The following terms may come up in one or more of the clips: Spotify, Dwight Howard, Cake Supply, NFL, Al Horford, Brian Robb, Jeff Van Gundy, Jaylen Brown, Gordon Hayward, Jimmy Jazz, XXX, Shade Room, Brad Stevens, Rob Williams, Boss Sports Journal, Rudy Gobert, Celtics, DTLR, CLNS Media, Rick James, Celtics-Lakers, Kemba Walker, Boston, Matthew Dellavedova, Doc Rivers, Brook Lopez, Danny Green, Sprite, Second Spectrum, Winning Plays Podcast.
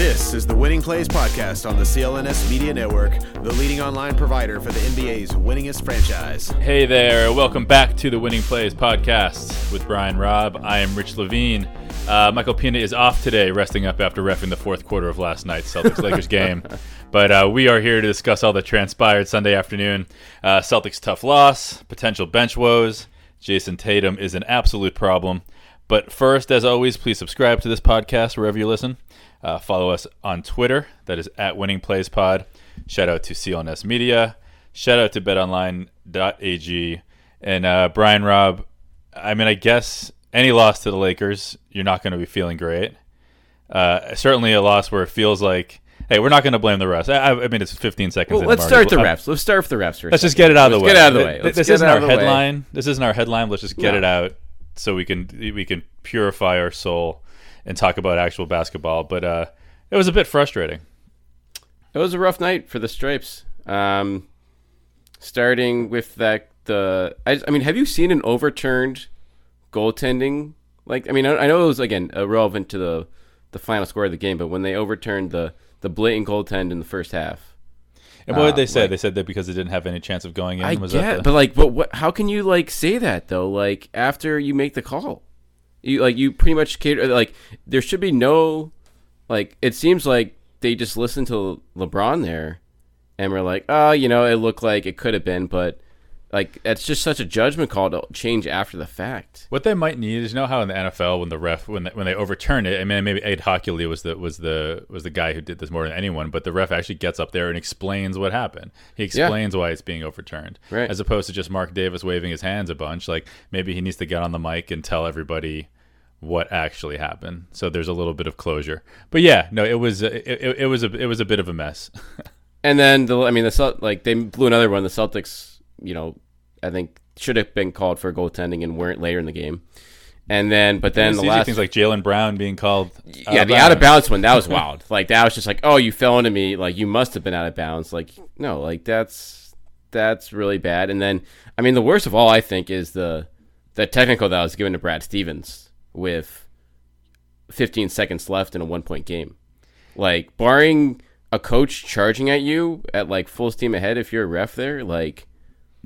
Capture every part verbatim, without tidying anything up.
This is the Winning Plays Podcast on the C L N S Media Network, the leading online provider for the N B A's winningest franchise. Hey there, welcome back to the Winning Plays Podcast with Brian Robb. I am Rich Levine. Uh, Michael Pina is off today, resting up after reffing the fourth quarter of last night's Celtics-Lakers game. But uh, we are here to discuss all that transpired Sunday afternoon. Uh, Celtics' tough loss, potential bench woes. Jayson Tatum is an absolute problem. But first, as always, please subscribe to this podcast wherever you listen. Uh, follow us on Twitter. That is at Winning Plays Pod. Shout out to C L N S Media. Shout out to bet online dot a g. And uh, Brian Robb, I mean, I guess any loss to the Lakers, you're not going to be feeling great. Uh, certainly a loss where it feels like, hey, we're not going to blame the refs. I, I mean, it's fifteen seconds. Well, in let's start the refs. Let's start with the refs. Let's just get it out of the way. Let's get out of the way. Let's this isn't our headline. This isn't our headline. Let's just get yeah. it out so we can we can purify our soul and talk about actual basketball. But uh, it was a bit frustrating. It was a rough night for the Stripes. Um, starting with that, the I, I mean, have you seen an overturned goaltending? Like, I mean, I, I know it was again irrelevant to the the final score of the game, but when they overturned the the blatant goaltend in the first half, and what uh, did they say? Like, they said that because they didn't have any chance of going in. I was get, the... but like, but what? How can you like say that though? Like after you make the call. You like you pretty much cater like there should be no like it seems like they just listened to LeBron there and we're like, oh, you know, it looked like it could have been, but like that's just such a judgment call to change after the fact. What they might need is, you know how in the N F L when the ref when they, when they overturn it, I mean maybe Aid Hockley was the was the was the guy who did this more than anyone, but the ref actually gets up there and explains what happened. He explains yeah. why it's being overturned, right. As opposed to just Mark Davis waving his hands a bunch. Like maybe he needs to get on the mic and tell everybody what actually happened. So there's a little bit of closure. But yeah, no, it was it, it, it was a it was a bit of a mess. And then the I mean the like they blew another one. The Celtics, you know, I think should have been called for goaltending and weren't later in the game. And then, but then the last things like Jaylen Brown being called. Yeah, the out of bounds one, that was wild. Like that was just like, oh, you fell into me. Like you must have been out of bounds. Like, no, like that's, that's really bad. And then, I mean, the worst of all, I think is the, the technical that was given to Brad Stevens with fifteen seconds left in a one point game. Like barring a coach charging at you at like full steam ahead, if you're a ref there, like,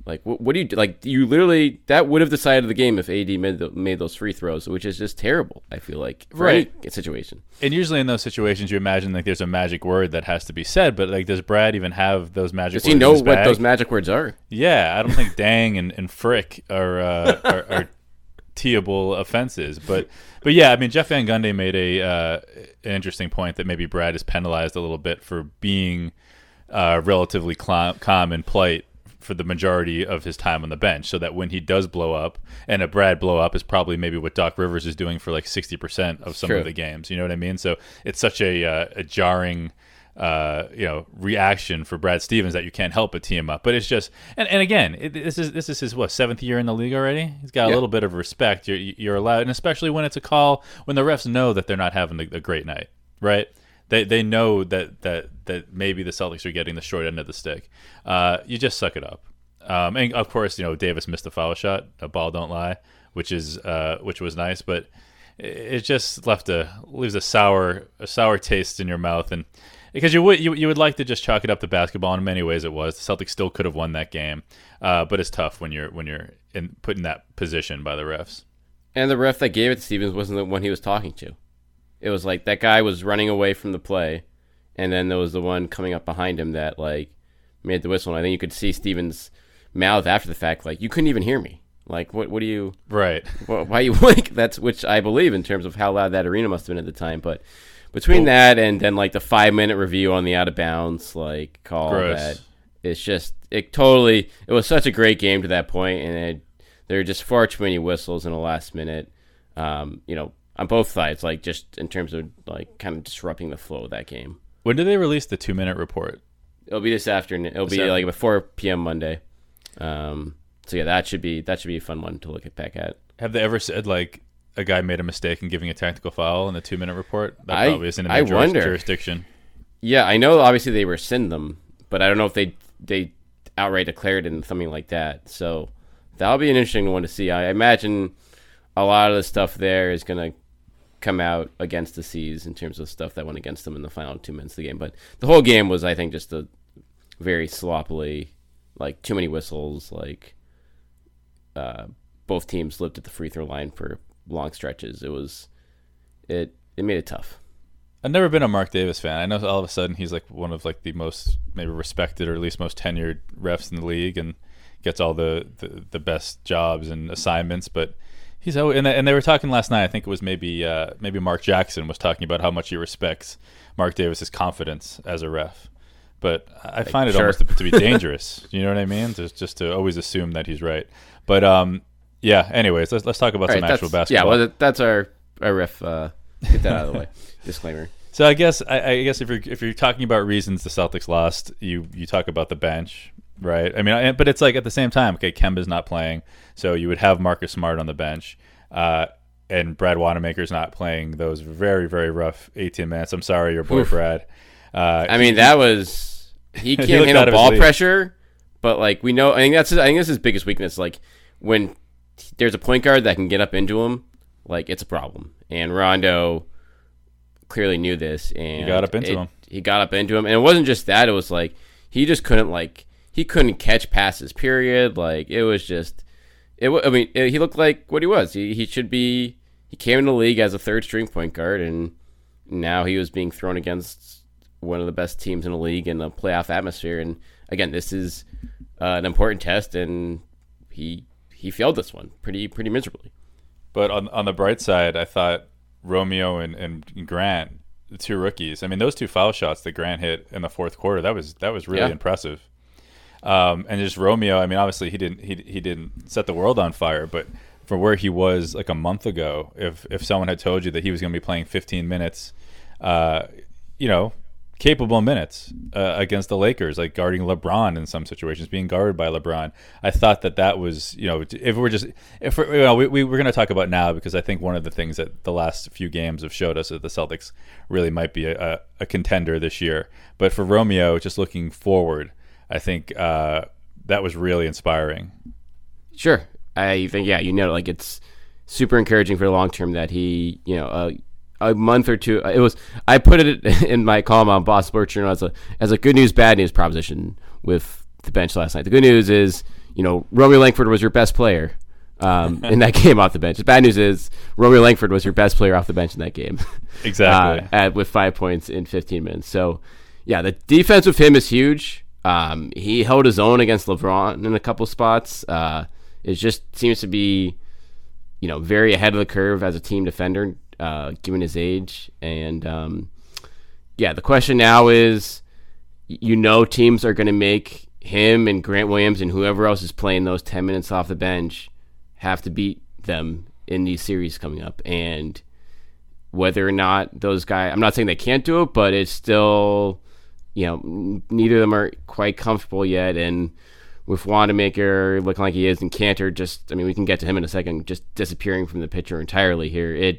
Like, what, what do you do? Like, you literally, that would have decided the game if A D made, the, made those free throws, which is just terrible, I feel like, for right. any situation. And usually in those situations, you imagine, like, there's a magic word that has to be said, but, like, does Brad even have those magic does words? Does he know what bag? Those magic words are? Yeah, I don't think dang and, and frick are, uh, are, are teeable offenses. But, but yeah, I mean, Jeff Van Gundy made a uh, an interesting point that maybe Brad is penalized a little bit for being uh, relatively cl- calm and polite for the majority of his time on the bench, so that when he does blow up, and a Brad blow up is probably maybe what Doc Rivers is doing for like sixty percent of some True. Of the games, you know what I mean? So it's such a, uh, a jarring, uh, you know, reaction for Brad Stevens that you can't help but tee him up. But it's just, and, and again, it, this is this is his what seventh year in the league already. He's got a yeah. little bit of respect. You're you're allowed, and especially when it's a call when the refs know that they're not having a great night, right? They they know that, that that maybe the Celtics are getting the short end of the stick. Uh, you just suck it up. Um, and of course, you know, Davis missed a foul shot, a ball don't lie, which is uh, which was nice, but it just left a leaves a sour a sour taste in your mouth, and because you would you, you would like to just chalk it up to basketball. In many ways, it was the Celtics still could have won that game, uh, but it's tough when you're when you're in, put in that position by the refs. And the ref that gave it to Stevens wasn't the one he was talking to. It was like that guy was running away from the play, and then there was the one coming up behind him that like made the whistle. And I think you could see Stevens' mouth after the fact, like you couldn't even hear me. Like what? What do you? Right. Why, why you like? That's which I believe in terms of how loud that arena must have been at the time. But between oh. that and then like the five minute review on the out of bounds like call, Gross. That it's just it totally. It was such a great game to that point, and it, there were just far too many whistles in the last minute. Um, you know. On both sides, like just in terms of like kind of disrupting the flow of that game. When do they release the two-minute report? It'll be this afternoon. It'll this be afternoon. Like before four p.m. Monday. Um, so yeah, that should be that should be a fun one to look at back at. Have they ever said like a guy made a mistake in giving a tactical foul in the two-minute report? That I, probably isn't in their juris- jurisdiction. Yeah, I know. Obviously, they rescind them, but I don't know if they they outright declared it in something like that. So that'll be an interesting one to see. I imagine a lot of the stuff there is gonna come out against the C's in terms of stuff that went against them in the final two minutes of the game. But the whole game was, I think, just a very sloppily, like, too many whistles. Like, uh, both teams lived at the free throw line for long stretches. It was, it it made it tough. I've never been a Mark Davis fan. I know all of a sudden he's like one of like the most maybe respected or at least most tenured refs in the league and gets all the, the, the best jobs and assignments. But he's always, and and they were talking last night. I think it was maybe uh, maybe Mark Jackson was talking about how much he respects Mark Davis's confidence as a ref. But I like, find it sure. almost to, to be dangerous. You know what I mean? Just just to always assume that he's right. But um, yeah. Anyways, let's let's talk about all some right, actual basketball. Yeah, well, that's our our ref. Uh, get that out of the way. Disclaimer. So I guess I, I guess if you're if you're talking about reasons the Celtics lost, you, you talk about the bench, right? I mean, but it's like at the same time, okay, Kemba's not playing, so you would have Marcus Smart on the bench, uh, and Brad Wanamaker's not playing those very very rough eighteen minutes. I'm sorry, your boy Oof. Brad. Uh, I mean, that was he can't he handle ball pressure, but like we know, I think that's his, I think that's his biggest weakness. Like when there's a point guard that can get up into him, like it's a problem, and Rondo clearly knew this, and he got up into it, him. He got up into him, and it wasn't just that. It was like he just couldn't like he couldn't catch passes. Period. Like it was just it. I mean, it, he looked like what he was. He he should be. He came in the league as a third string point guard, and now he was being thrown against one of the best teams in the league in a playoff atmosphere. And again, this is uh, an important test, and he he failed this one pretty pretty miserably. But on on the bright side, I thought Romeo and, and Grant, the two rookies. I mean, those two foul shots that Grant hit in the fourth quarter, that was that was really yeah. impressive. Um, and just Romeo, I mean, obviously he didn't he he didn't set the world on fire, but for where he was like a month ago, if if someone had told you that he was going to be playing fifteen minutes, uh, you know, capable minutes uh, against the Lakers, like guarding LeBron in some situations, being guarded by LeBron. I thought that that was, you know, if we're just, if we're, you know, we, we we're going to talk about now, because I think one of the things that the last few games have showed us that the Celtics really might be a, a contender this year. But for Romeo, just looking forward, I think uh, that was really inspiring. Sure. I think, yeah, you know, like it's super encouraging for the long term that he, you know, uh, a month or two, it was, I put it in my column on Boss Sports Journal as a, as a good news, bad news proposition with the bench last night. The good news is, you know, Romeo Langford was your best player um, in that game off the bench. The bad news is Romeo Langford was your best player off the bench in that game. Exactly. Uh, at, with five points in fifteen minutes. So, yeah, the defense with him is huge. Um, he held his own against LeBron in a couple spots. Uh, it just seems to be, you know, very ahead of the curve as a team defender, Uh, given his age. And um, yeah, the question now is, you know, teams are going to make him and Grant Williams and whoever else is playing those ten minutes off the bench have to beat them in these series coming up. And whether or not those guys, I'm not saying they can't do it, but it's still, you know, neither of them are quite comfortable yet. And with Wanamaker looking like he is, and Cantor just, I mean, we can get to him in a second, just disappearing from the picture entirely here. It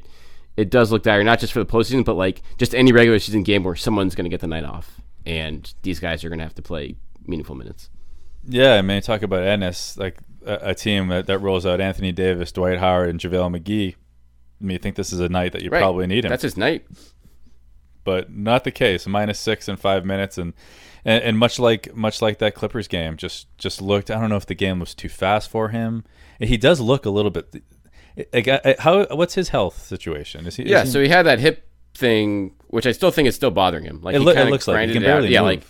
It does look dire, not just for the postseason, but like just any regular season game where someone's going to get the night off, and these guys are going to have to play meaningful minutes. Yeah, I mean, talk about Ennis, like a, a team that, that rolls out Anthony Davis, Dwight Howard, and JaVale McGee. I mean, you think this is a night that you right. probably need him. That's his night. But not the case. Minus six in five minutes, and, and, and much like much like that Clippers game, just just looked, I don't know if the game was too fast for him. And he does look a little bit... Like, how? What's his health situation? Is he? Is yeah, he... so he had that hip thing, which I still think is still bothering him. Like it, he lo- it looks like he can barely move. Yeah, like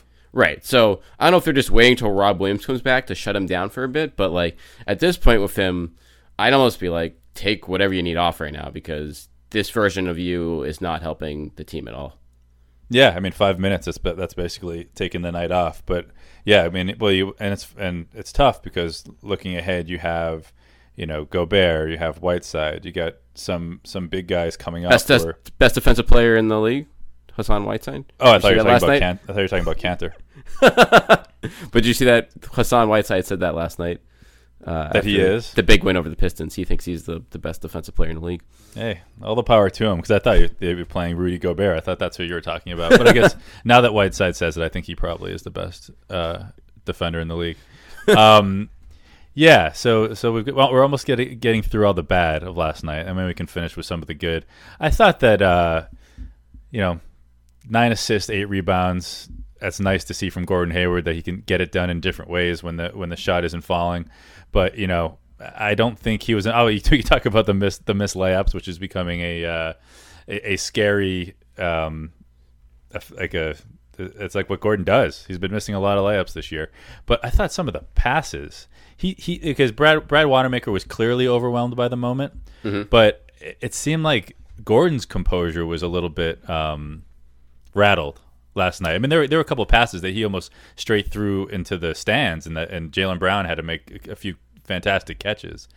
right. So I don't know if they're just waiting until Rob Williams comes back to shut him down for a bit, but like at this point with him, I'd almost be like, take whatever you need off right now, because this version of you is not helping the team at all. Yeah, I mean, five minutes. That's that's basically taking the night off. But yeah, I mean, well, you and it's and it's tough because looking ahead, you have, you know, Gobert, you have Whiteside, you got some some big guys coming up. Best, for... best defensive player in the league, Hassan Whiteside. Oh, I thought you, you were talking about Can- I thought you were talking about Cantor. But did you see that Hassan Whiteside said that last night? Uh, that he is the big win over the Pistons. He thinks he's the, the best defensive player in the league. Hey, all the power to him, because I thought you, they'd be playing Rudy Gobert. I thought that's who you were talking about. But I guess now that Whiteside says it, I think he probably is the best uh, defender in the league. Um Yeah, so so we've got, well, we're almost getting getting through all the bad of last night. I mean, we can finish with some of the good. I thought that uh, you know, nine assists, eight rebounds. That's nice to see from Gordon Hayward, that he can get it done in different ways when the when the shot isn't falling. But you know, I don't think he was. In, oh, you talk about the miss the miss layups, which is becoming a uh, a, a scary um, like a. It's like what Gordon does. He's been missing a lot of layups this year. But I thought some of the passes, he he because Brad Brad Wanamaker was clearly overwhelmed by the moment, mm-hmm. but it seemed like Gordon's composure was a little bit um, rattled last night. I mean, there were, there were a couple of passes that he almost straight threw into the stands, and that and Jaylen Brown had to make a few fantastic catches.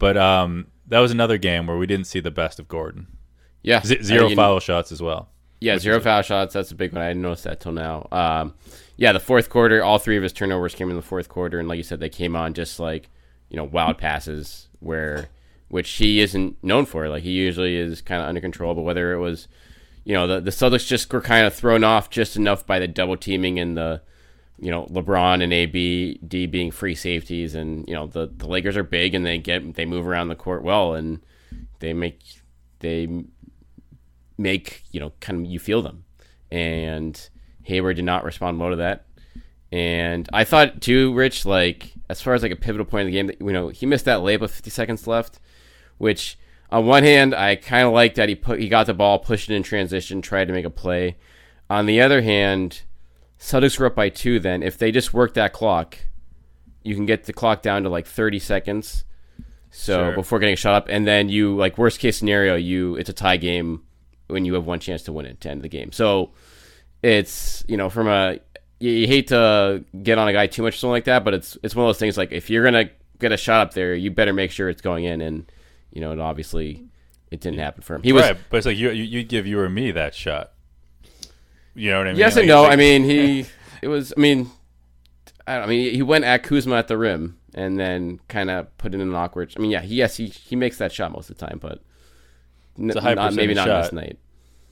But um, that was another game where we didn't see the best of Gordon. Yeah, Z- zero I mean, foul shots as well. Yeah, Which zero foul shots. That's a big one. I didn't notice that till now. Um, yeah, the fourth quarter, all three of his turnovers came in the fourth quarter, and like you said, they came on just like, you know, wild passes, where which he isn't known for. Like he usually is kind of under control, but whether it was, you know, the the Celtics just were kind of thrown off just enough by the double teaming and the, you know, LeBron and A B D being free safeties, and you know the the Lakers are big and they get they move around the court well, and they make they. make, you know, kind of you feel them. And Hayward did not respond well to that. And I thought too, Rich, like as far as like a pivotal point of the game, you know, he missed that layup with fifty seconds left, which on one hand, I kind of like that he put, he got the ball, pushed it in transition, tried to make a play. On the other hand, Celtics were up by two then. If they just work that clock, you can get the clock down to like thirty seconds. So sure. Before getting shot up, and then you like worst case scenario, you it's a tie game when you have one chance to win it to end the game. So it's, you know, from a, you, you hate to get on a guy too much, something like that, but it's, it's one of those things like if you're going to get a shot up there, you better make sure it's going in. And, you know, and obviously it didn't happen for him. He right, was, but it's like you, you, you'd give you or me that shot. You know what I mean? Yes and like, no. Like, I mean, he, it was, I mean, I don't I mean, he went at Kuzma at the rim and then kind of put it in an awkward, I mean, yeah, he, yes, he, he makes that shot most of the time, but N- it's a high not, maybe not shot. This night.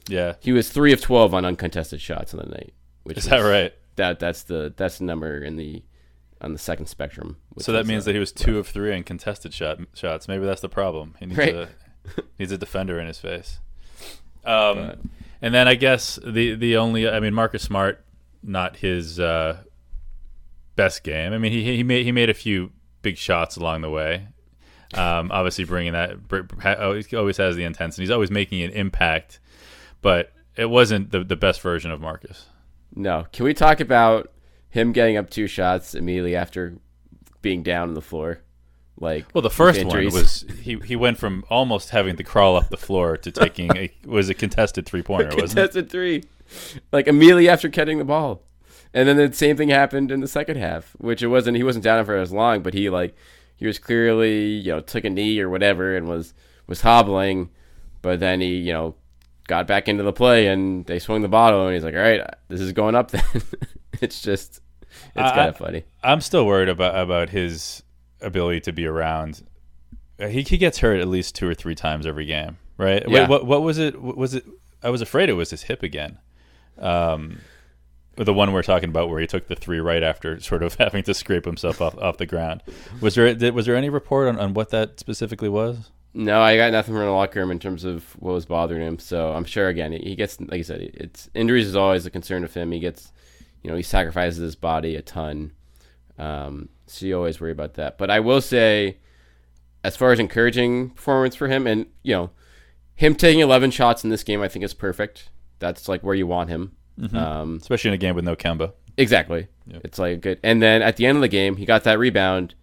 Yeah, he was three of twelve on uncontested shots on the night. Which is, is that right? That that's the that's the number in the on the second spectrum. So that means that he was two rough. of three on contested shot shots. Maybe that's the problem. He needs right? a needs a defender in his face. Um, but. And then I guess the the only I mean Marcus Smart, not his uh, best game. I mean he he made he made a few big shots along the way. Um, obviously bringing that always always has the intensity. He's always making an impact, but it wasn't the, the best version of Marcus. No. Can we talk about him getting up two shots immediately after being down on the floor? Like, well, the first one was he, he went from almost having to crawl up the floor to taking a was a contested three pointer, wasn't it? Contested three, like immediately after catching the ball, and then the same thing happened in the second half, which it wasn't. He wasn't down for as long, but he like. He was clearly, you know, took a knee or whatever and was, was hobbling, but then he, you know, got back into the play and they swung the bottle and he's like, all right, this is going up then. It's just, it's kind of funny. I'm still worried about, about his ability to be around. He he gets hurt at least two or three times every game, right? Yeah. Wait, what what was it? What was it? I was afraid it was his hip again. Um, The one we're talking about, where he took the three right after, sort of having to scrape himself off, off the ground. Was there did, was there any report on, on what that specifically was? No, I got nothing from the locker room in terms of what was bothering him. So I'm sure again he gets, like I said, it's injuries is always a concern of him. He gets, you know, he sacrifices his body a ton, um, so you always worry about that. But I will say, as far as encouraging performance for him, and you know, him taking eleven shots in this game, I think is perfect. That's like where you want him. Mm-hmm. Um, especially in a game with no Kemba. Exactly. Yep. It's like good. And then at the end of the game, he got that rebound.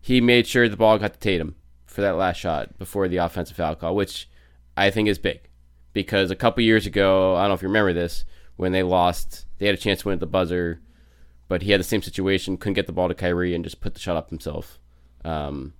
He made sure the ball got to Tatum for that last shot before the offensive foul call, which I think is big because a couple years ago, I don't know if you remember this, when they lost, they had a chance to win at the buzzer, but he had the same situation, couldn't get the ball to Kyrie and just put the shot up himself. Um,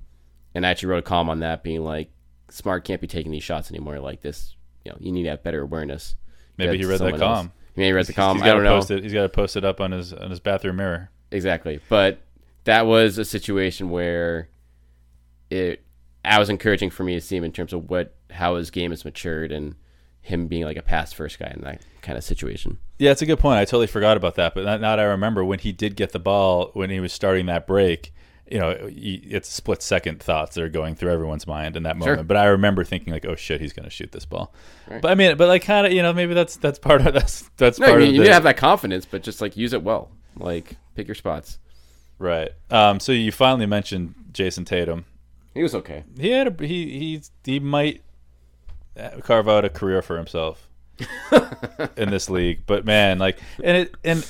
and I actually wrote a column on that being like, Smart can't be taking these shots anymore like this. You know, you need to have better awareness. Maybe he read that column. Maybe read the column. I don't know. It, he's got to post it up on his on his bathroom mirror. Exactly, but that was a situation where it. I was encouraging for me to see him in terms of what how his game has matured and him being like a pass first guy in that kind of situation. Yeah, it's a good point. I totally forgot about that, but now that I remember when he did get the ball when he was starting that break you know, it's split second thoughts that are going through everyone's mind in that moment. Sure. But I remember thinking like, oh shit, he's going to shoot this ball. Right. But I mean, but like kind of, you know, maybe that's, that's part of that's, that's no, part I mean, of you need to have that confidence, but just like use it well, like pick your spots. Right. Um, so you finally mentioned Jayson Tatum. He was okay. He had a, he, he, he might carve out a career for himself in this league, but man, like, and it, and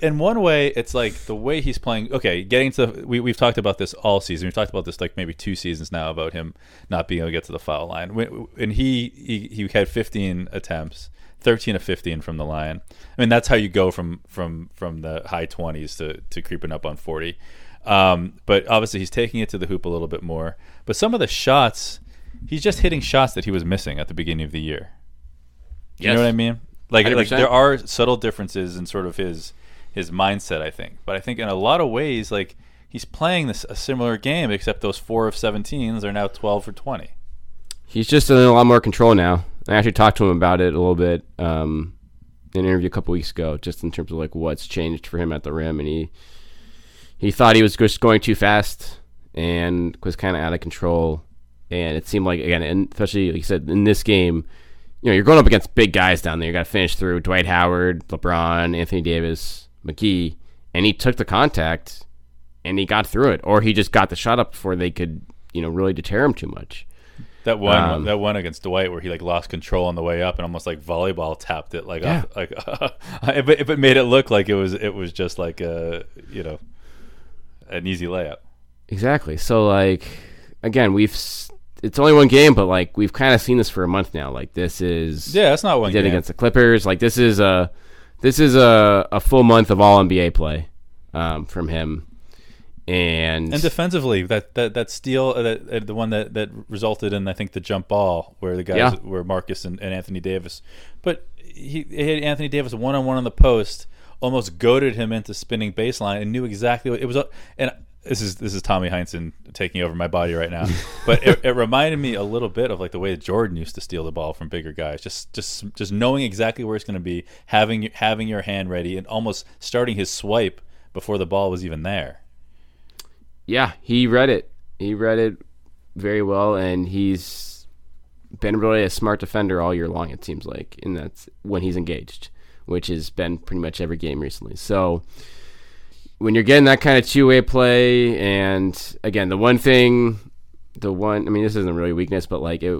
in one way, it's like the way he's playing. Okay, getting to the, we we've talked about this all season. We've talked about this like maybe two seasons now about him not being able to get to the foul line. And he he, he had fifteen attempts, thirteen of fifteen from the line. I mean, that's how you go from from, from the high twenties to to creeping up on forty. Um, but obviously, he's taking it to the hoop a little bit more. But some of the shots, he's just hitting shots that he was missing at the beginning of the year. You yes. know what I mean? Like one hundred percent. Like there are subtle differences in sort of his. His mindset, I think, but I think in a lot of ways, like he's playing this a similar game, except those four of seventeens are now twelve for twenty. He's just in a lot more control now. I actually talked to him about it a little bit um, in an interview a couple weeks ago, just in terms of like what's changed for him at the rim, and he he thought he was just going too fast and was kind of out of control, and it seemed like again, and especially like you said in this game. You know, you're going up against big guys down there. You got to finish through Dwight Howard, LeBron, Anthony Davis, McGee, and he took the contact and he got through it, or he just got the shot up before they could, you know, really deter him too much. That one, um, that one against Dwight where he like lost control on the way up and almost like volleyball tapped it, like, yeah. off, like, but but made it look like it was it was just like a you know an easy layup. Exactly. So like again, we've it's only one game, but like we've kind of seen this for a month now. Like this is yeah, it's not one. He did game. Against the Clippers. Like this is a. This is a, a full month of all N B A play um, from him, and and defensively that that, that steal uh, that, uh, the one that, that resulted in I think the jump ball where the guys yeah. were Marcus and, and Anthony Davis, but he, he had Anthony Davis one on one on the post, almost goaded him into spinning baseline and knew exactly what it was. And this is this is Tommy Heinsohn taking over my body right now, but it, it reminded me a little bit of like the way Jordan used to steal the ball from bigger guys, just just just knowing exactly where it's going to be, having having your hand ready, and almost starting his swipe before the ball was even there. Yeah, he read it. He read it very well, and he's been really a smart defender all year long. It seems like, and that's when he's engaged, which has been pretty much every game recently. So. When you're getting that kind of two-way play, and again, the one thing, the one, I mean, this isn't really a weakness, but like, it,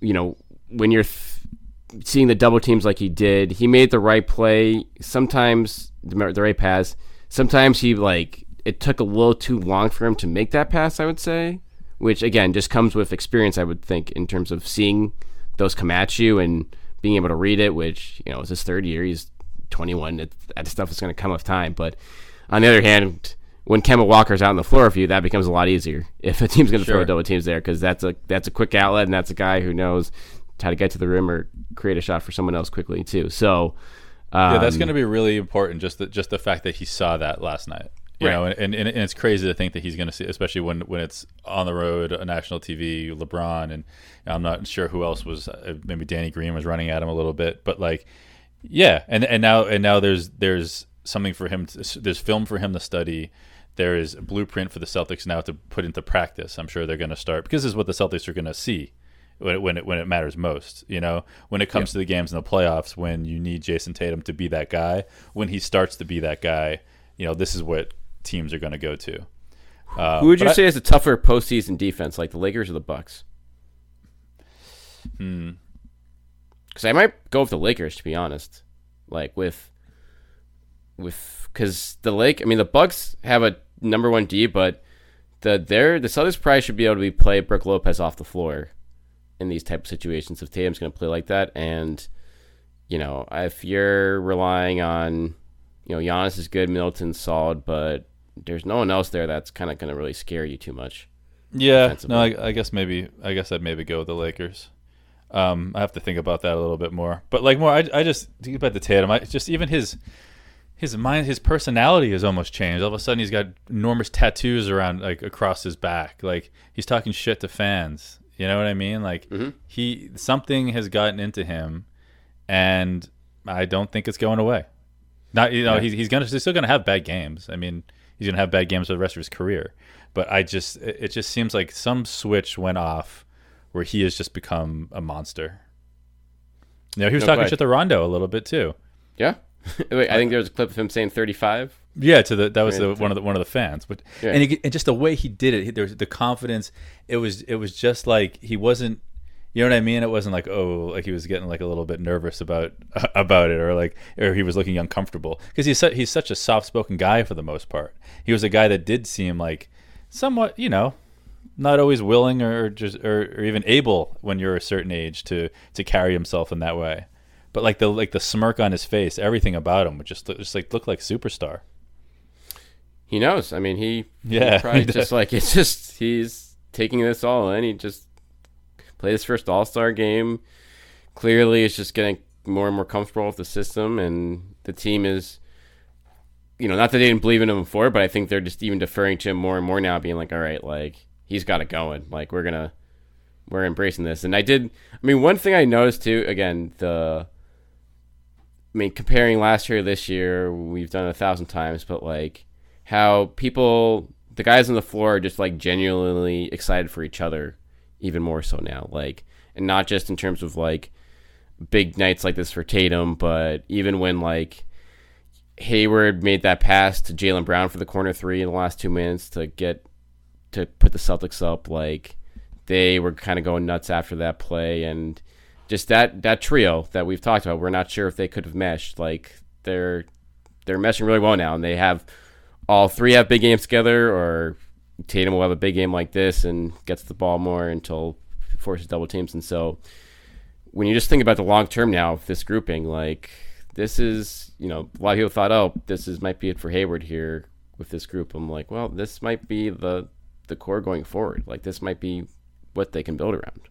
you know, when you're th- seeing the double teams like he did, he made the right play, sometimes the, the right pass. Sometimes he, like, it took a little too long for him to make that pass, I would say, which, again, just comes with experience, I would think, in terms of seeing those come at you and being able to read it, which, you know, it's his third year. He's twenty-one. It, that stuff is going to come with time, but... On the other hand, when Kemba Walker's out on the floor for you, that becomes a lot easier if a team's going to sure. throw double teams there, because that's a that's a quick outlet, and that's a guy who knows how to get to the rim or create a shot for someone else quickly too. So, um, yeah, that's going to be really important. Just the, just the fact that he saw that last night, you right. know, and, and and it's crazy to think that he's going to see, especially when, when it's on the road, on national T V, LeBron, and I'm not sure who else was. Maybe Danny Green was running at him a little bit, but like, yeah, and and now and now there's there's. something for him to, there's film for him to study. There is a blueprint for the Celtics now to put into practice. I'm sure they're going to start, because this is what the Celtics are going to see when it, when it when it matters most, you know, when it comes yeah. to the games in the playoffs, when you need Jayson Tatum to be that guy, when he starts to be that guy, you know, this is what teams are going to go to. Uh, Who would you say I, is a tougher postseason defense, like the Lakers or the Bucks? Hmm. Because I might go with the Lakers, to be honest. Like with With because the Lake, I mean the Bucks have a number one D, but the their the Celtics probably should be able to be play Brook Lopez off the floor in these type of situations if Tatum's going to play like that. And you know if you're relying on you know Giannis is good, Middleton's solid, but there's no one else there that's kind of going to really scare you too much. Yeah, no, I, I guess maybe I guess I'd maybe go with the Lakers. Um, I have to think about that a little bit more. But like more, I I just think about the Tatum. I just even his. His mind, his personality has almost changed. All of a sudden, he's got enormous tattoos around, like across his back. Like he's talking shit to fans. You know what I mean? Like mm-hmm. he, something has gotten into him, and I don't think it's going away. Not, you know, yeah. he's he's gonna he's still gonna have bad games. I mean, he's going to have bad games for the rest of his career. But I just, it just seems like some switch went off where he has just become a monster. You know, he was no talking shit to Rondo a little bit too. Yeah. Wait, I think there was a clip of him saying thirty-five. Yeah, to the that was the, one of the one of the fans, but yeah. and, he, and just the way he did it, there was the confidence. It was it was just like he wasn't, you know what I mean? It wasn't like oh, like he was getting like a little bit nervous about about it, or like or he was looking uncomfortable because he's su- he's such a soft spoken guy for the most part. He was a guy that did seem like somewhat, you know, not always willing or just or, or even able when you're a certain age to to carry himself in that way. But like the like the smirk on his face, everything about him would just just like look like superstar. He knows. I mean, he yeah, he probably he just like it's just he's taking this all in. He just played his first All-Star game. Clearly, it's just getting more and more comfortable with the system, and the team is, you know, not that they didn't believe in him before, but I think they're just even deferring to him more and more now, being like, all right, like he's got it going. Like we're gonna we're embracing this. And I did. I mean, one thing I noticed too. Again, the I mean, comparing last year to this year, we've done it a thousand times, but like how people, the guys on the floor are just like genuinely excited for each other even more so now. Like, and not just in terms of like big nights like this for Tatum, but even when like Hayward made that pass to Jaylen Brown for the corner three in the last two minutes to get, to put the Celtics up, like they were kind of going nuts after that play. And just that, that trio that we've talked about, we're not sure if they could have meshed. Like they're they're meshing really well now, and they have all three have big games together, or Tatum will have a big game like this and gets the ball more until forces double teams. And so when you just think about the long term now of this grouping, like this is, you know, a lot of people thought, oh, this is might be it for Hayward here with this group. I'm like, well, this might be the the core going forward. Like this might be what they can build around.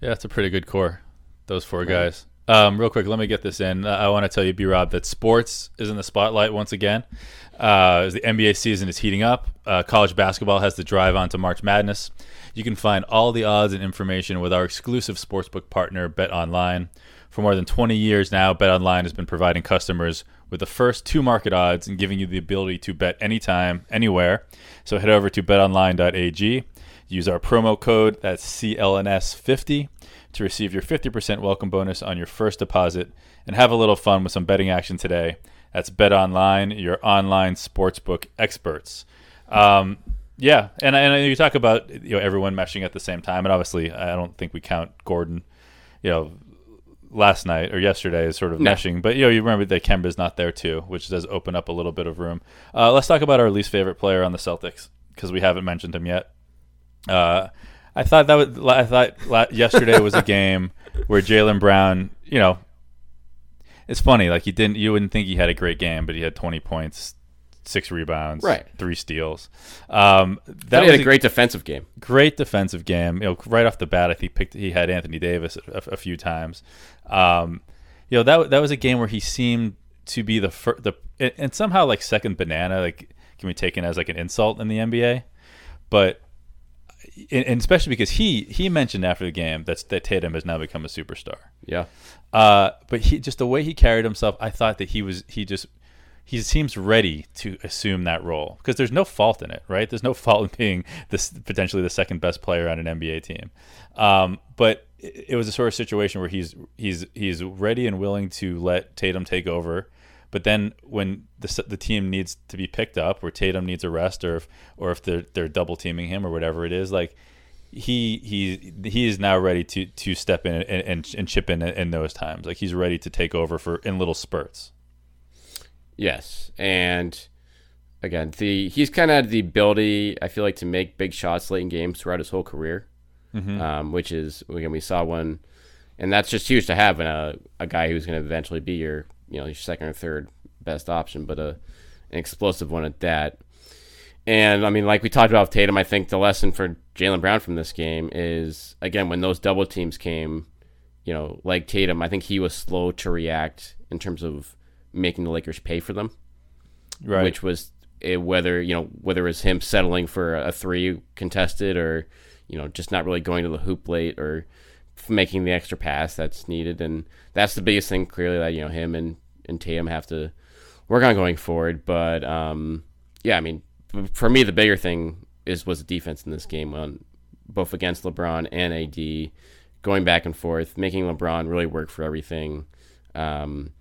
Yeah, that's a pretty good core. Those four guys. Um, real quick, let me get this in. Uh, I want to tell you, B-Rob, that sports is in the spotlight once again. Uh, the N B A season is heating up. Uh, college basketball has the drive on to March Madness. You can find all the odds and information with our exclusive sportsbook partner, BetOnline. For more than twenty years now, BetOnline has been providing customers with the first two market odds and giving you the ability to bet anytime, anywhere. So head over to bet online dot a g. Use our promo code, that's C L N S fifty, to receive your fifty percent welcome bonus on your first deposit, and have a little fun with some betting action today. That's BetOnline, your online sportsbook experts. Um, yeah, and, and you talk about, you know, everyone meshing at the same time, and obviously I don't think we count Gordon, you know, last night or yesterday is sort of no. meshing, but you know, you remember that Kemba's not there too, which does open up a little bit of room. Uh, let's talk about our least favorite player on the Celtics, because we haven't mentioned him yet. Uh, I thought that was, I thought yesterday was a game where Jaylen Brown, you know, it's funny, like he didn't, you wouldn't think he had a great game, but he had twenty points, six rebounds, right. three steals. Um, that was a, a great defensive game. Great defensive game. You know, right off the bat, I think picked, he had Anthony Davis a, a few times. Um, you know, that that was a game where he seemed to be the fir- the and somehow like second banana, like can be taken as like an insult in the N B A, but. And especially because he, he mentioned after the game that's, that Tatum has now become a superstar. Yeah. Uh, but he just the way he carried himself, I thought that he was he just he seems ready to assume that role, because there's no fault in it, right? There's no fault in being this potentially the second best player on an N B A team. Um, but it, it was a sort of situation where he's he's he's ready and willing to let Tatum take over. But then when the the team needs to be picked up, or Tatum needs a rest, or if, or if they're they're double teaming him or whatever it is, like he he he is now ready to to step in and, and, and chip in in those times. Like he's ready to take over for in little spurts. Yes, and again, the he's kind of had the ability, I feel like, to make big shots late in games throughout his whole career, mm-hmm. um, which is again we saw one, and that's just huge to have in a a guy who's going to eventually be your. You know, your second or third best option, but a, an explosive one at that. And, I mean, like we talked about with Tatum, I think the lesson for Jaylen Brown from this game is, again, when those double teams came, you know, like Tatum, I think he was slow to react in terms of making the Lakers pay for them. Right. Which was it, whether, you know, whether it was him settling for a three contested or, you know, just not really going to the hoop late or making the extra pass that's needed. And that's the biggest thing, clearly, that, you know, him and, and Tatum have to work on going forward. But, um, yeah, I mean, for me, the bigger thing is was the defense in this game, on both against LeBron and A D, going back and forth, making LeBron really work for everything, um,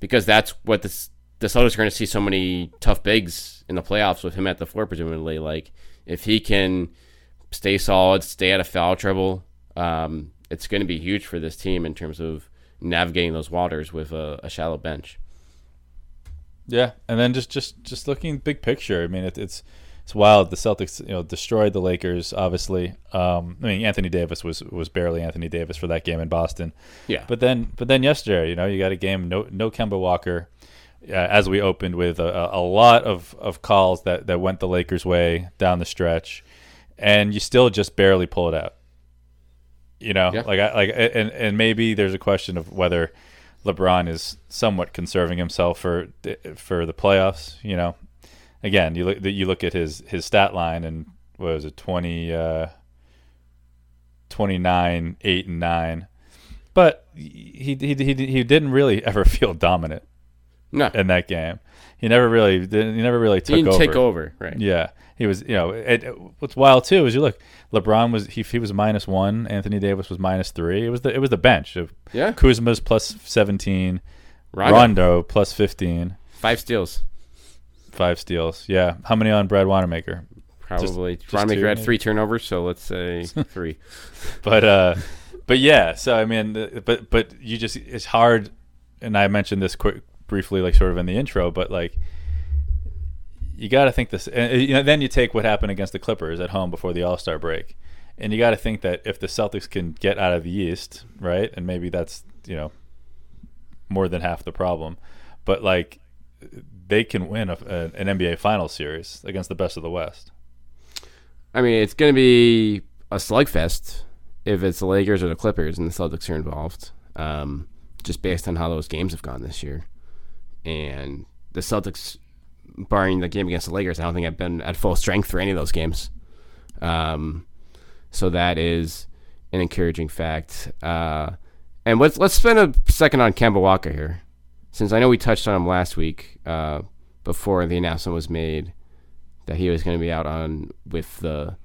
because that's what this, the Celtics are going to see so many tough bigs in the playoffs with him at the floor, presumably. Like, if he can stay solid, stay out of foul trouble, um, it's going to be huge for this team in terms of navigating those waters with a, a shallow bench. Yeah, and then just just just looking big picture, I mean, it, it's it's wild. The Celtics, you know, destroyed the Lakers. Obviously, um, I mean, Anthony Davis was was barely Anthony Davis for that game in Boston. Yeah, but then but then yesterday, you know, you got a game no no Kemba Walker. Uh, as we opened with a, a lot of, of calls that, that went the Lakers' way down the stretch, and you still just barely pull it out. You know, yeah. like I, like and and maybe there's a question of whether LeBron is somewhat conserving himself for for the playoffs. You know, again, you look you look at his, his stat line, and what was it, twenty, uh, twenty-nine, eight and nine, but he he he he didn't really ever feel dominant. No, in that game, he never really didn't, he never really took he didn't over. Take over, right? Yeah, he was. You know, it, it, what's wild too is you look. LeBron was he he was minus one. Anthony Davis was minus three. It was the it was the bench. Yeah, Kuzma's plus seventeen. Rondo, Rondo plus fifteen. Five steals. Five steals. Yeah, how many on Brad Wanamaker? Probably just, Wanamaker just had maybe? three turnovers, so let's say three. But uh, but yeah. So I mean, but but you just it's hard, and I mentioned this quick. briefly, like sort of in the intro, but like you got to think this, and you know, then you take what happened against the Clippers at home before the All-Star break, and you got to think that if the Celtics can get out of the East, right, and maybe that's, you know, more than half the problem, but like they can win a, a, an N B A Finals series against the best of the West. I mean, it's going to be a slugfest if it's the Lakers or the Clippers and the Celtics are involved, um, just based on how those games have gone this year. And the Celtics, barring the game against the Lakers, I don't think I've been at full strength for any of those games. Um, so that is an encouraging fact. Uh, and let's let's spend a second on Kemba Walker here, since I know we touched on him last week uh, before the announcement was made that he was going to be out on with the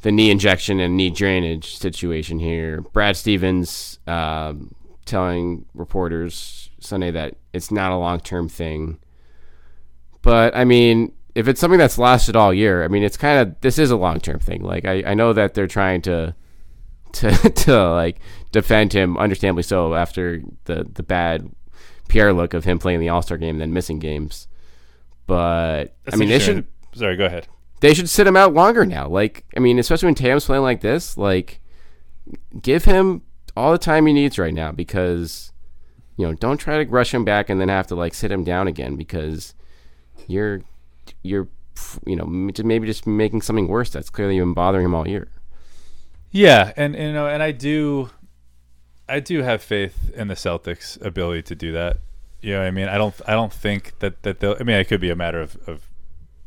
the knee injection and knee drainage situation here. Brad Stevens uh, telling reporters Sunday that it's not a long-term thing, but I mean, if it's something that's lasted all year, I mean, it's kind of, this is a long-term thing. Like I, I know that they're trying to, to, to like defend him, understandably so, after the, the bad P R look of him playing the All-Star game, and then missing games. But that's I mean, they should, sorry, go ahead. They should sit him out longer now. Like, I mean, especially when Tatum's playing like this, like give him all the time he needs right now, because you know, don't try to rush him back and then have to like sit him down again, because you're, you're, you know, maybe just making something worse that's clearly been bothering him all year. Yeah, and, and you know, and I do, I do have faith in the Celtics' ability to do that. You know what I mean? I don't, I don't think that that they'll. I mean, it could be a matter of, of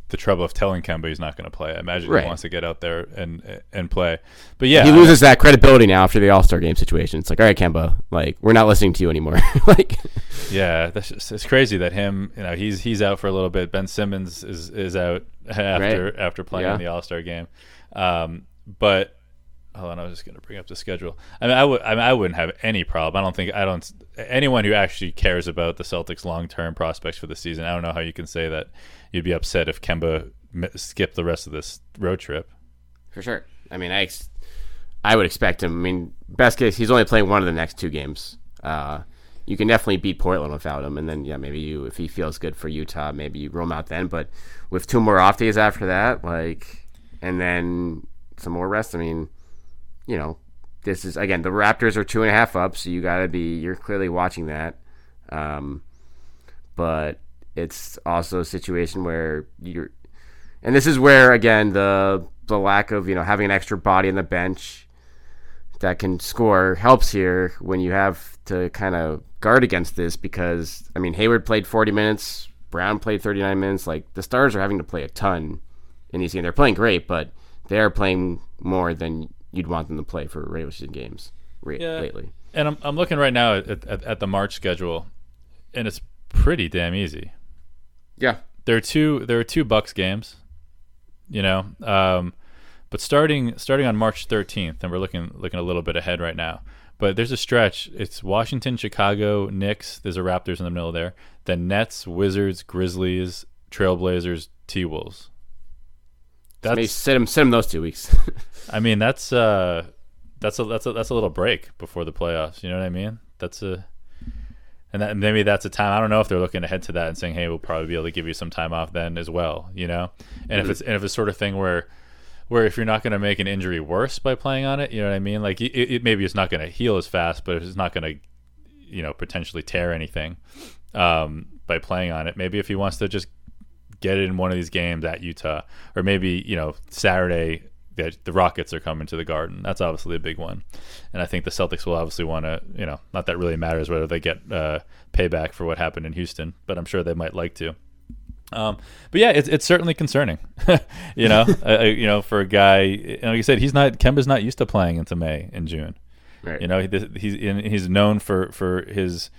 the trouble of telling Kemba he's not going to play. I imagine right. He wants to get out there and and play. But yeah, he loses I, that credibility now after the All-Star game situation. It's like, all right, Kemba, like we're not listening to you anymore. Like, yeah, that's just, it's crazy that him, you know, he's he's out for a little bit. Ben Simmons is is out after right. after playing yeah. in the All-Star game. Um, but hold on, I was just going to bring up the schedule. I mean, I would, I mean, I wouldn't have any problem. I don't think I don't anyone who actually cares about the Celtics' long-term prospects for the season. I don't know how you can say that. You'd be upset if Kemba skipped the rest of this road trip. For sure. I mean, I ex- I would expect him. I mean, best case, he's only playing one of the next two games. Uh, you can definitely beat Portland without him. And then, yeah, maybe you, if he feels good for Utah, maybe you roam out then. But with two more off days after that, like, and then some more rest, I mean, you know, this is, again, the Raptors are two and a half up, so you got to be, you're clearly watching that. Um, but it's also a situation where you're, and this is where again the the lack of, you know, having an extra body on the bench that can score helps here when you have to kind of guard against this, because I mean, Hayward played forty minutes, Brown played thirty-nine minutes. Like, the stars are having to play a ton in these games. They're playing great, but they are playing more than you'd want them to play for regular season games re- yeah. lately. And I'm I'm looking right now at, at at the March schedule, and it's pretty damn easy. Yeah, there are two. There are two Bucks games. you know. Um, but starting starting on March thirteenth, and we're looking looking a little bit ahead right now. But there's a stretch. It's Washington, Chicago, Knicks. There's a Raptors in the middle there. Then Nets, Wizards, Grizzlies, Trailblazers, T-Wolves. That's sit him sit him those two weeks. I mean, that's uh, that's a that's a that's a little break before the playoffs. You know what I mean? That's a and that, maybe that's a time. I don't know if they're looking ahead to that and saying, hey, we'll probably be able to give you some time off then as well. You know, and mm-hmm. if it's and if it's sort of thing where. Where if you're not going to make an injury worse by playing on it, you know what I mean? Like, it, it maybe it's not going to heal as fast, but it's not going to, you know, potentially tear anything um, by playing on it. Maybe if he wants to just get it in one of these games at Utah, or maybe, you know, Saturday, the, the Rockets are coming to the Garden. That's obviously a big one. And I think the Celtics will obviously want to, you know, not that really matters whether they get uh, payback for what happened in Houston, but I'm sure they might like to. Um, but yeah, it's it's certainly concerning, you know, uh, you know, for a guy. And like you said, he's not Kemba's not used to playing into May and June. Right. You know, he, he's in, he's known for for his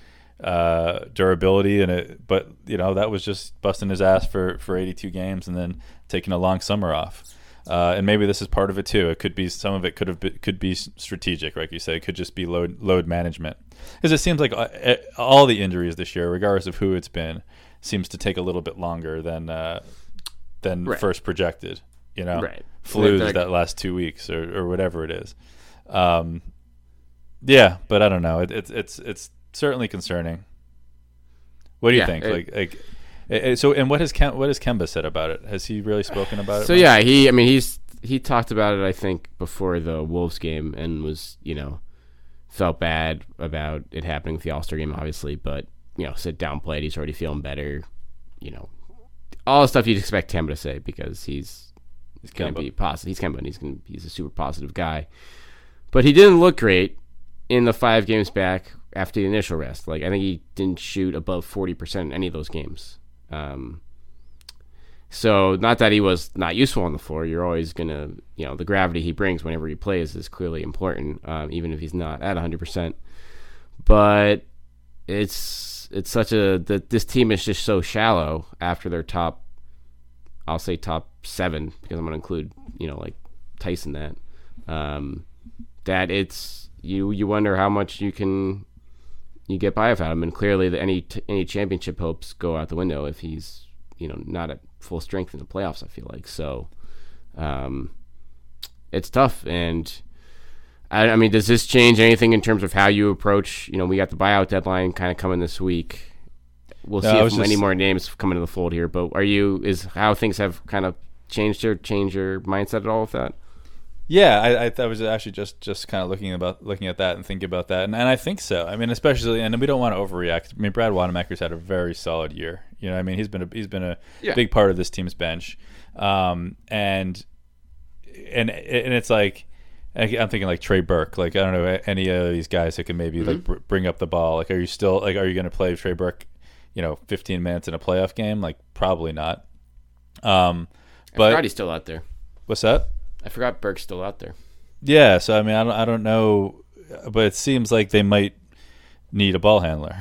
uh, durability and it, but you know that was just busting his ass for, for eighty-two games and then taking a long summer off. Uh, and maybe this is part of it too. It could be some of it could have been, could be strategic, like you say. It could just be load load management, because it seems like all the injuries this year, regardless of who it's been, seems to take a little bit longer than uh, than right. first projected. You know, right. flus like, that last two weeks or, or whatever it is. Um, yeah, but I don't know. It, it's it's it's certainly concerning. What do you yeah, think? It, like like. So, and what has Kem- what has Kemba said about it? Has he really spoken about it? So yeah, he. I mean, he's he talked about it. I think before the Wolves game, and was you know felt bad about it happening with the All-Star game, obviously. But you know, said downplayed. He's already feeling better. You know, all the stuff you'd expect Kemba to say, because he's he's going to be positive. He's Kemba. And he's going. He's a super positive guy. But he didn't look great in the five games back after the initial rest. Like I think he didn't shoot above forty percent in any of those games. Um, so not that he was not useful on the floor. You're always going to, you know, the gravity he brings whenever he plays is clearly important, um, even if he's not at one hundred percent. But it's it's such a, the, this team is just so shallow after their top, I'll say top seven, because I'm going to include, you know, like Tyson that, um, that it's, you, you wonder how much you can... you get by without him, and clearly the, any t- any championship hopes go out the window if he's, you know, not at full strength in the playoffs, I feel like. So um, it's tough. And, I, I mean, does this change anything in terms of how you approach? You know, we got the buyout deadline kind of coming this week. We'll no, see if just... many more names come into the fold here. But are you – is how things have kind of changed or change your mindset at all with that? Yeah, I, I, I was actually just, just kind of looking about looking at that and thinking about that, and, and I think so. I mean, especially, and we don't want to overreact. I mean, Brad Wanamaker's had a very solid year. You know, I mean, he's been a, he's been a yeah. big part of this team's bench, um, and and and it's like I'm thinking like Trey Burke. Like I don't know any of these guys that can maybe mm-hmm. like br- bring up the ball. Like, are you still like are you going to play Trey Burke? You know, fifteen minutes in a playoff game? Like probably not. Um, but I forgot he's still out there. What's that? I forgot Burke's still out there. Yeah, so I mean, I don't, I don't know, but it seems like they might need a ball handler,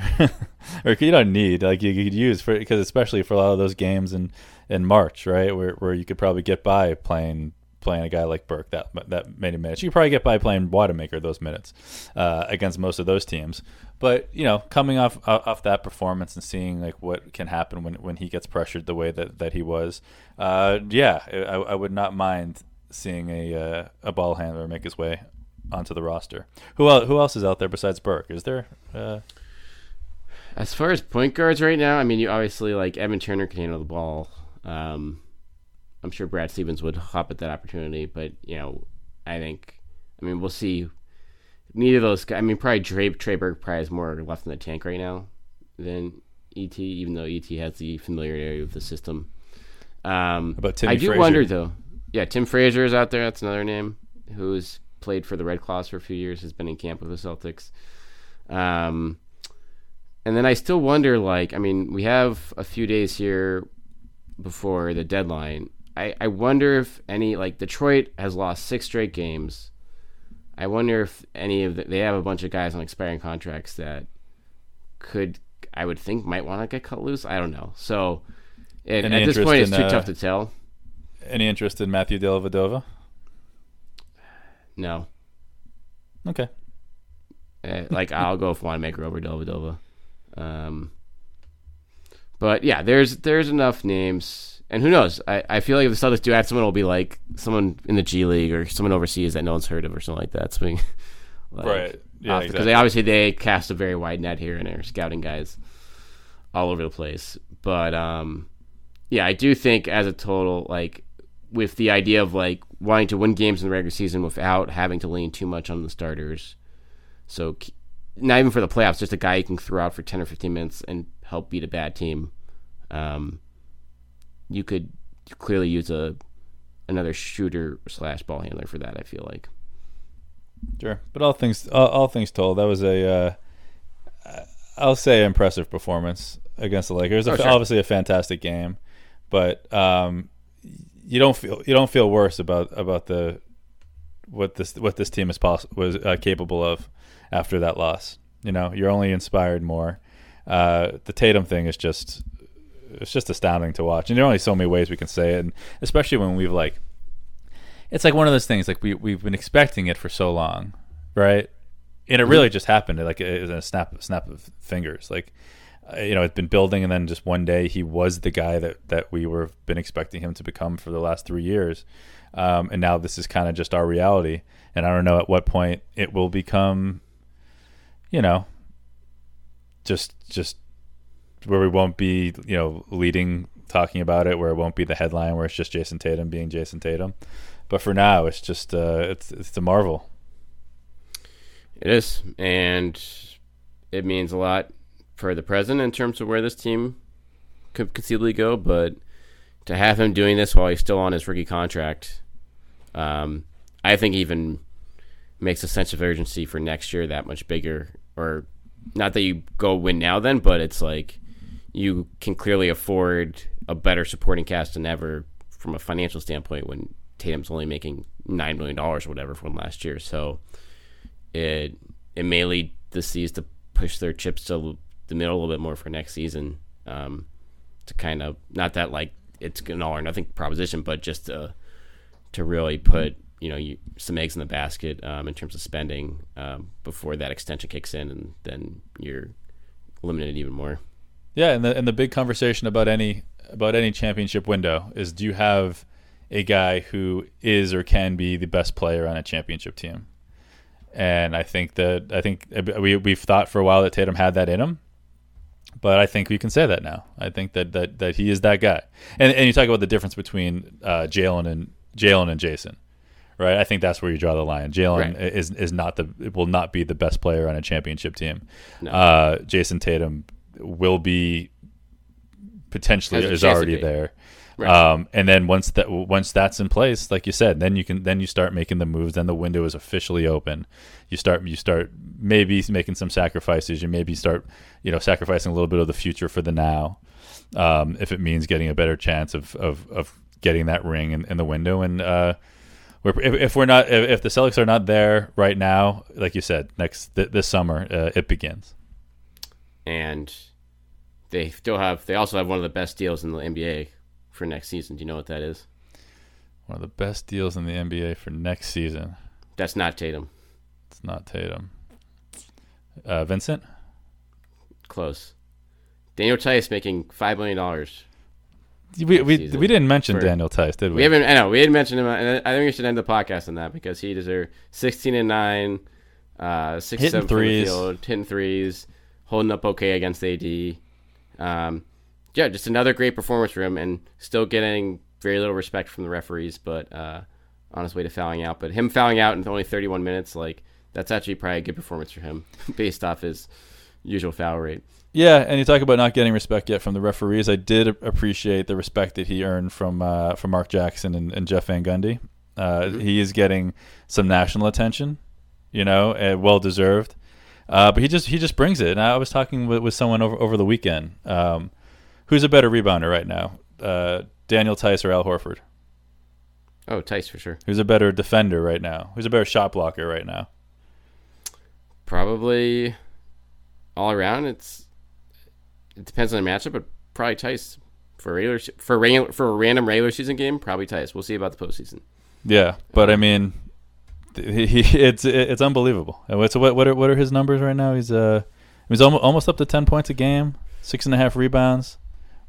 or you don't need like you, you could use for because especially for a lot of those games in, in March, right, where where you could probably get by playing playing a guy like Burke that that many minutes. You could probably get by playing Wanamaker those minutes uh, against most of those teams. But you know, coming off off that performance and seeing like what can happen when, when he gets pressured the way that that he was, uh, yeah, I, I would not mind seeing a uh, a ball handler make his way onto the roster. Who else, who else is out there besides Burke? Is there? Uh... As far as point guards right now, I mean, you obviously like Evan Turner can handle the ball. Um, I'm sure Brad Stevens would hop at that opportunity, but you know, I think, I mean, we'll see. Neither of those guys. I mean, probably Trey, Trey Burke probably has more left in the tank right now than E T, even though E T has the familiarity of the system. Um, about Timmy I do Frazier? Wonder though. Yeah, Tim Frazier is out there. That's another name who's played for the Red Claws for a few years, has been in camp with the Celtics. Um, and then I still wonder, like, I mean, we have a few days here before the deadline. I, I wonder if any, like, Detroit has lost six straight games. I wonder if any of the, they have a bunch of guys on expiring contracts that could, I would think, might want to get cut loose. I don't know. So it, at this point, it's too uh... tough to tell. Any interest in Matthew Dellavedova? No. Okay. Uh, like, I'll go Wanamaker over Dellavedova. Um, but, yeah, there's there's enough names. And who knows? I, I feel like if the Celtics do add someone, it'll be like someone in the G League or someone overseas that no one's heard of or something like that. Something like, right. Yeah, exactly. Because they, obviously they cast a very wide net here and they're scouting guys all over the place. But, um, yeah, I do think as a total, like, with the idea of, like, wanting to win games in the regular season without having to lean too much on the starters. So not even for the playoffs, just a guy you can throw out for ten or fifteen minutes and help beat a bad team. Um, you could clearly use a another shooter slash ball handler for that, I feel like. Sure. But all things all, all things told, that was a, uh, I'll say, impressive performance against the Lakers. Oh, sure. Obviously a fantastic game. But um, you don't feel you don't feel worse about, about the what this what this team is poss- was uh, capable of after that loss. You know, you're only inspired more. Uh, the Tatum thing is just it's just astounding to watch, and there are only so many ways we can say it, and especially when we've like it's like one of those things like we we've been expecting it for so long, right? And it really just happened like in a snap snap of fingers, like. You know, it's been building, and then just one day he was the guy that, that we were been expecting him to become for the last three years. Um, and now this is kind of just our reality. And I don't know at what point it will become, you know, just just where we won't be, you know, leading, talking about it, where it won't be the headline, where it's just Jayson Tatum being Jayson Tatum. But for now, it's just uh, it's it's a marvel. It is, and it means a lot for the present in terms of where this team could conceivably go, but to have him doing this while he's still on his rookie contract, um, I think even makes a sense of urgency for next year that much bigger. Or not that you go win now then, but it's like you can clearly afford a better supporting cast than ever from a financial standpoint when Tatum's only making nine million dollars or whatever from last year. So it, it may lead the C's to push their chips to the middle a little bit more for next season, um, to kind of, not that like it's an all or nothing proposition, but just to, to really put, you know, you, some eggs in the basket um, in terms of spending um, before that extension kicks in, and then you're limited even more. Yeah, and the and the big conversation about any about any championship window is, do you have a guy who is or can be the best player on a championship team? And I think that I think we we've thought for a while that Tatum had that in him. But I think we can say that now. I think that that, that he is that guy. And and you talk about the difference between uh, Jalen and Jalen and Jason, right? I think that's where you draw the line. Jalen right. is is not the will not be the best player on a championship team. No. Uh, Jayson Tatum will be potentially is already there. Right. Um, and then once that once that's in place, like you said, then you can then you start making the moves. Then the window is officially open. You start you start maybe making some sacrifices. You maybe start you know sacrificing a little bit of the future for the now, um, if it means getting a better chance of of, of getting that ring in, in the window. And uh, we're, if, if we're not if, if the Celtics are not there right now, like you said, next th- this summer uh, it begins. And they still have they also have one of the best deals in the N B A. For next season, do you know what that is? One of the best deals in the N B A for next season. That's not Tatum. It's not Tatum. Uh, Vincent? Close. Daniel Theis making five million dollars. We we we didn't mention for, Daniel Theis, did we? We haven't. I know we didn't mention him. And I think we should end the podcast on that because he deserved sixteen and nine, uh, six hitting seven threes, field, hitting threes, holding up okay against A D. Um, Yeah, just another great performance for him, and still getting very little respect from the referees, but uh, on his way to fouling out. But him fouling out in only thirty-one minutes, like that's actually probably a good performance for him based off his usual foul rate. Yeah, and you talk about not getting respect yet from the referees. I did appreciate the respect that he earned from uh, from Mark Jackson and, and Jeff Van Gundy. Uh, mm-hmm. He is getting some national attention, you know, and well deserved. Uh, but he just he just brings it. And I was talking with, with someone over over the weekend. Um, Who's a better rebounder right now, uh, Daniel Theis or Al Horford? Oh, Theis for sure. Who's a better defender right now? Who's a better shot blocker right now? Probably all around. It's it depends on the matchup, but probably Theis. for regular for regular for a random regular season game, probably tightest. We'll see about the postseason. Yeah, but um, I mean, he, it's it's unbelievable. So what what are, what are his numbers right now? He's uh he's almost up to ten points a game, six and a half rebounds,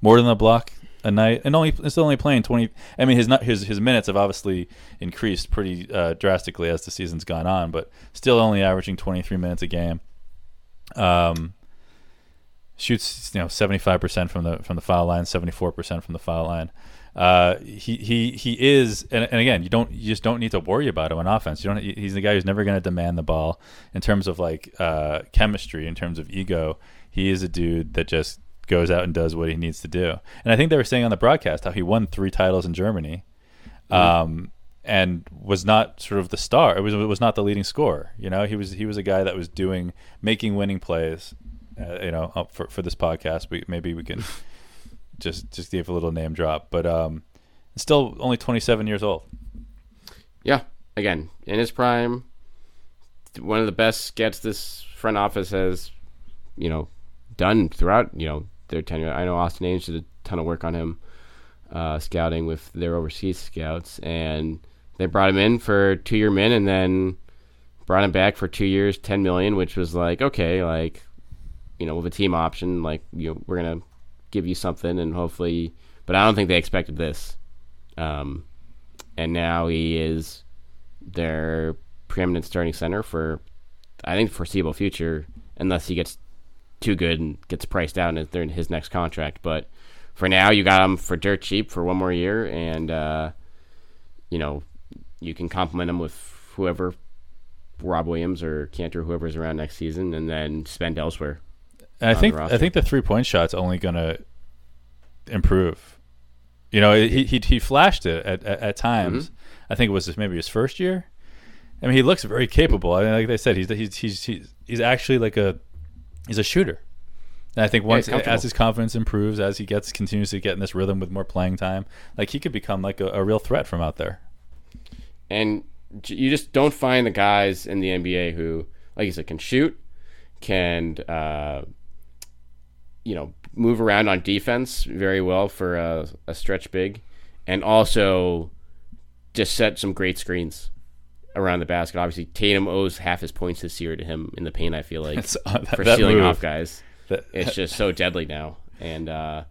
more than a block a night, and only it's only playing twenty. I mean, his his his minutes have obviously increased pretty uh, drastically as the season's gone on, but still only averaging twenty-three minutes a game. Um, shoots you know seventy-five percent from the from the foul line, seventy-four percent from the foul line. Uh, he he he is, and, and again, you don't you just don't need to worry about him on offense. You don't. He's the guy who's never going to demand the ball in terms of like uh, chemistry, in terms of ego. He is a dude that just goes out and does what he needs to do. And I think they were saying on the broadcast how he won three titles in Germany, um, and was not sort of the star. It was it was not the leading scorer. You know, he was he was a guy that was doing making winning plays. Uh, you know, for for this podcast, we maybe we can just just give a little name drop. But um, still only twenty-seven years old. Yeah, again in his prime, one of the best gets this front office has, you know, done throughout you know. their tenure. I know Austin Ainge did a ton of work on him, uh, scouting with their overseas scouts, and they brought him in for two-year min, and then brought him back for two years, ten million, which was like okay, like you know, with a team option, like you know, we're gonna give you something, and hopefully, but I don't think they expected this. Um, and now he is their preeminent starting center for, I think, the foreseeable future, unless he gets too good and gets priced out in his next contract. But for now, you got him for dirt cheap for one more year, and uh, you know you can compliment him with whoever, Rob Williams or Cantor, whoever's around next season, and then spend elsewhere. And I think I think the three point shot's only going to improve. You know, he he, he flashed it at at, at times. Mm-hmm. I think it was maybe his first year. I mean, he looks very capable. I mean, like they said, he's he's he's he's, he's actually like a He's a shooter, and I think once yeah, as his confidence improves, as he gets continues to get in this rhythm with more playing time, like he could become like a, a real threat from out there. And you just don't find the guys in the N B A who, like you said, can shoot, can uh, you know move around on defense very well for a, a stretch big, and also just set some great screens around the basket. Obviously, Tatum owes half his points this year to him in the paint, I feel like, uh, that, for that sealing move. off guys. That, it's just so deadly now. And, uh,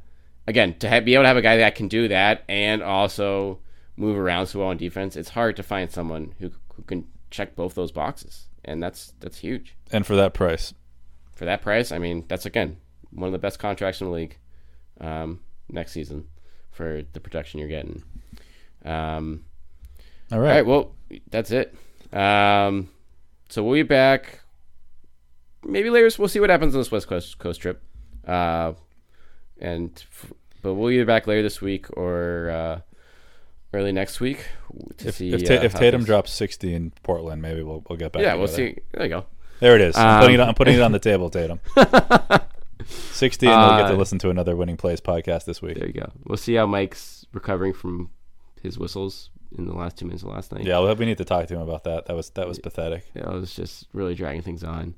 again, to have, be able to have a guy that can do that and also move around so well on defense, it's hard to find someone who, who can check both those boxes, and that's that's huge. And for that price. For that price, I mean, that's, again, one of the best contracts in the league um, next season for the protection you're getting. Um, all right. All right, well, that's it. Um, so we'll be back. Maybe later. We'll see what happens on this West Coast coast trip. Uh, and f- but we'll be back later this week or uh, early next week to if, see if, ta- uh, if Tatum things. drops sixty in Portland. Maybe we'll we'll get back. Yeah, we'll see. There you go. There it is. Um, I'm putting it on, I'm putting it on the table, Tatum. sixty, and uh, we'll get to listen to another Winning Plays podcast this week. There you go. We'll see how Mike's recovering from his whistles in the last two minutes of last night. Yeah, well, we need to talk to him about that. That was that was pathetic. Yeah, I was just really dragging things on.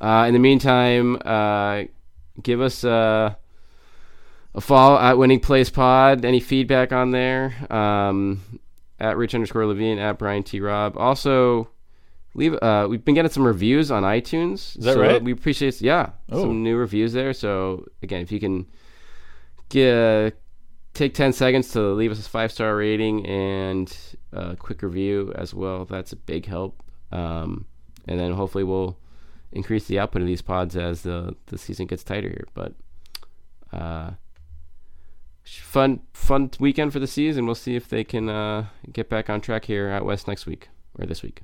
Uh, in the meantime, uh, give us a, a follow at Winning Plays Pod. Any feedback on there? Um, at Rich underscore Levine, at Brian T. Rob. Also, leave. Uh, we've been getting some reviews on iTunes. Is that so right? We appreciate yeah, oh. some new reviews there. So, again, if you can get... take ten seconds to leave us a five-star rating and a quick review as well. That's a big help. Um, and then hopefully we'll increase the output of these pods as the, the season gets tighter here. But uh, fun fun weekend for the season. We'll see if they can uh, get back on track here out west next week or this week.